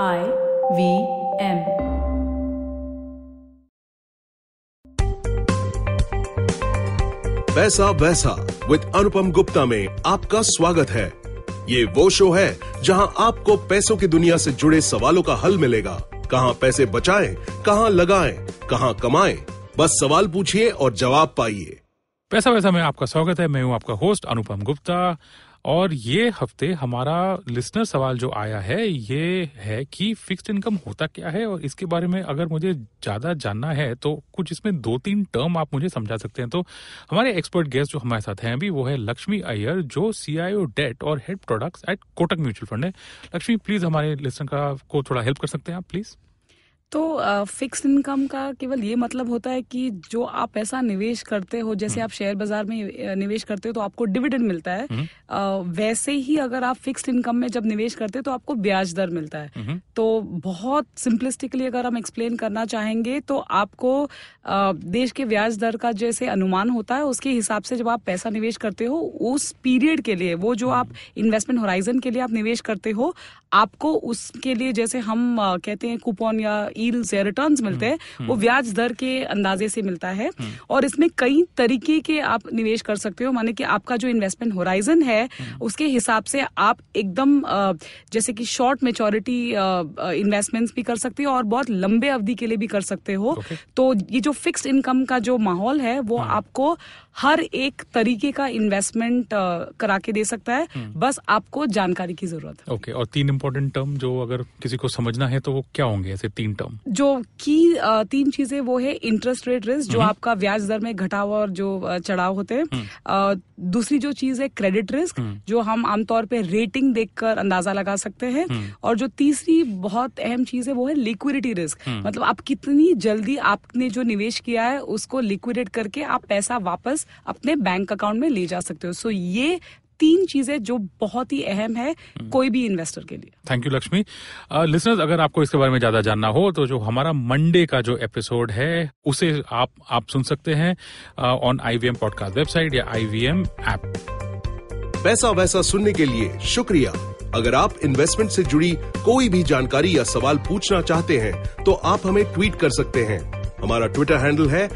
IVM पैसा वैसा with अनुपम गुप्ता में आपका स्वागत है। ये वो शो है जहां आपको पैसों की दुनिया से जुड़े सवालों का हल मिलेगा। कहां पैसे बचाएं, कहां लगाएं, कहां कमाएं, बस सवाल पूछिए और जवाब पाइए। पैसा वैसा में आपका स्वागत है। मैं हूं आपका होस्ट अनुपम गुप्ता और ये हफ्ते हमारा लिसनर सवाल जो आया है ये है कि फिक्स्ड इनकम होता क्या है और इसके बारे में अगर मुझे ज़्यादा जानना है तो कुछ इसमें 2-3 टर्म आप मुझे समझा सकते हैं। तो हमारे एक्सपर्ट गेस्ट जो हमारे साथ हैं अभी वो है लक्ष्मी अय्यर जो CIO डेट और head products at Kotak mutual fund है। लक्ष्मी, प्लीज़ हमारे लिसनर का को थोड़ा हेल्प कर सकते हैं आप प्लीज़। तो फिक्स्ड इनकम का केवल ये मतलब होता है कि जो आप पैसा निवेश करते हो, जैसे आप शेयर बाजार में निवेश करते हो तो आपको डिविडेंड मिलता है, वैसे ही अगर आप फिक्स्ड इनकम में जब निवेश करते हो तो आपको ब्याज दर मिलता है। तो बहुत सिंपलिस्टिकली अगर हम एक्सप्लेन करना चाहेंगे तो आपको देश के ब्याज दर का जैसे अनुमान होता है उसके हिसाब से जब आप पैसा निवेश करते हो उस पीरियड के लिए, वो जो आप इन्वेस्टमेंट होराइजन के लिए आप निवेश करते हो, आपको उसके लिए जैसे हम कहते हैं कूपन या यील्ड्स या रिटर्न्स मिलते हैं, वो ब्याज दर के अंदाजे से मिलता है। और इसमें कई तरीके के आप निवेश कर सकते हो, माने कि आपका जो इन्वेस्टमेंट होराइजन है उसके हिसाब से आप एकदम जैसे कि शॉर्ट मैच्योरिटी इन्वेस्टमेंट्स भी कर सकते हो और बहुत लंबे अवधि के लिए भी कर सकते हो। तो ये जो फिक्स्ड इनकम का जो माहौल है वो आपको हर एक तरीके का इन्वेस्टमेंट करा के दे सकता है, बस आपको जानकारी की जरूरत है। ओके, और 3 इम्पोर्टेंट टर्म जो अगर किसी को समझना है तो वो क्या होंगे ऐसे 3 टर्म? जो की 3 चीजें वो है इंटरेस्ट रेट रिस्क, जो आपका ब्याज दर में घटाव और जो चढ़ाव होते हैं। दूसरी जो चीज है क्रेडिट रिस्क, जो हम आमतौर पे रेटिंग देखकर अंदाजा लगा सकते हैं। और जो तीसरी बहुत अहम चीज है वो है लिक्विडिटी रिस्क, मतलब आप कितनी जल्दी आपने जो निवेश किया है उसको लिक्विडेट करके आप पैसा वापस अपने बैंक अकाउंट में ले जा सकते हो। सो ये 3 चीजें जो बहुत ही अहम है कोई भी इन्वेस्टर के लिए। Thank you Lakshmi. लिसनर्स, अगर आपको इसके बारे में ज्यादा जानना हो तो जो हमारा मंडे का जो एपिसोड है उसे आप सुन सकते हैं ऑन IVM पॉडकास्ट वेबसाइट या IVM ऐप। पैसा वैसा सुनने के लिए शुक्रिया। अगर आप इन्वेस्टमेंट से जुड़ी कोई भी जानकारी या सवाल पूछना चाहते हैं तो आप हमें ट्वीट कर सकते हैं। हमारा ट्विटर हैंडल है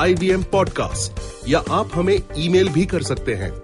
@IVM Podcast या आप हमें ईमेल भी कर सकते हैं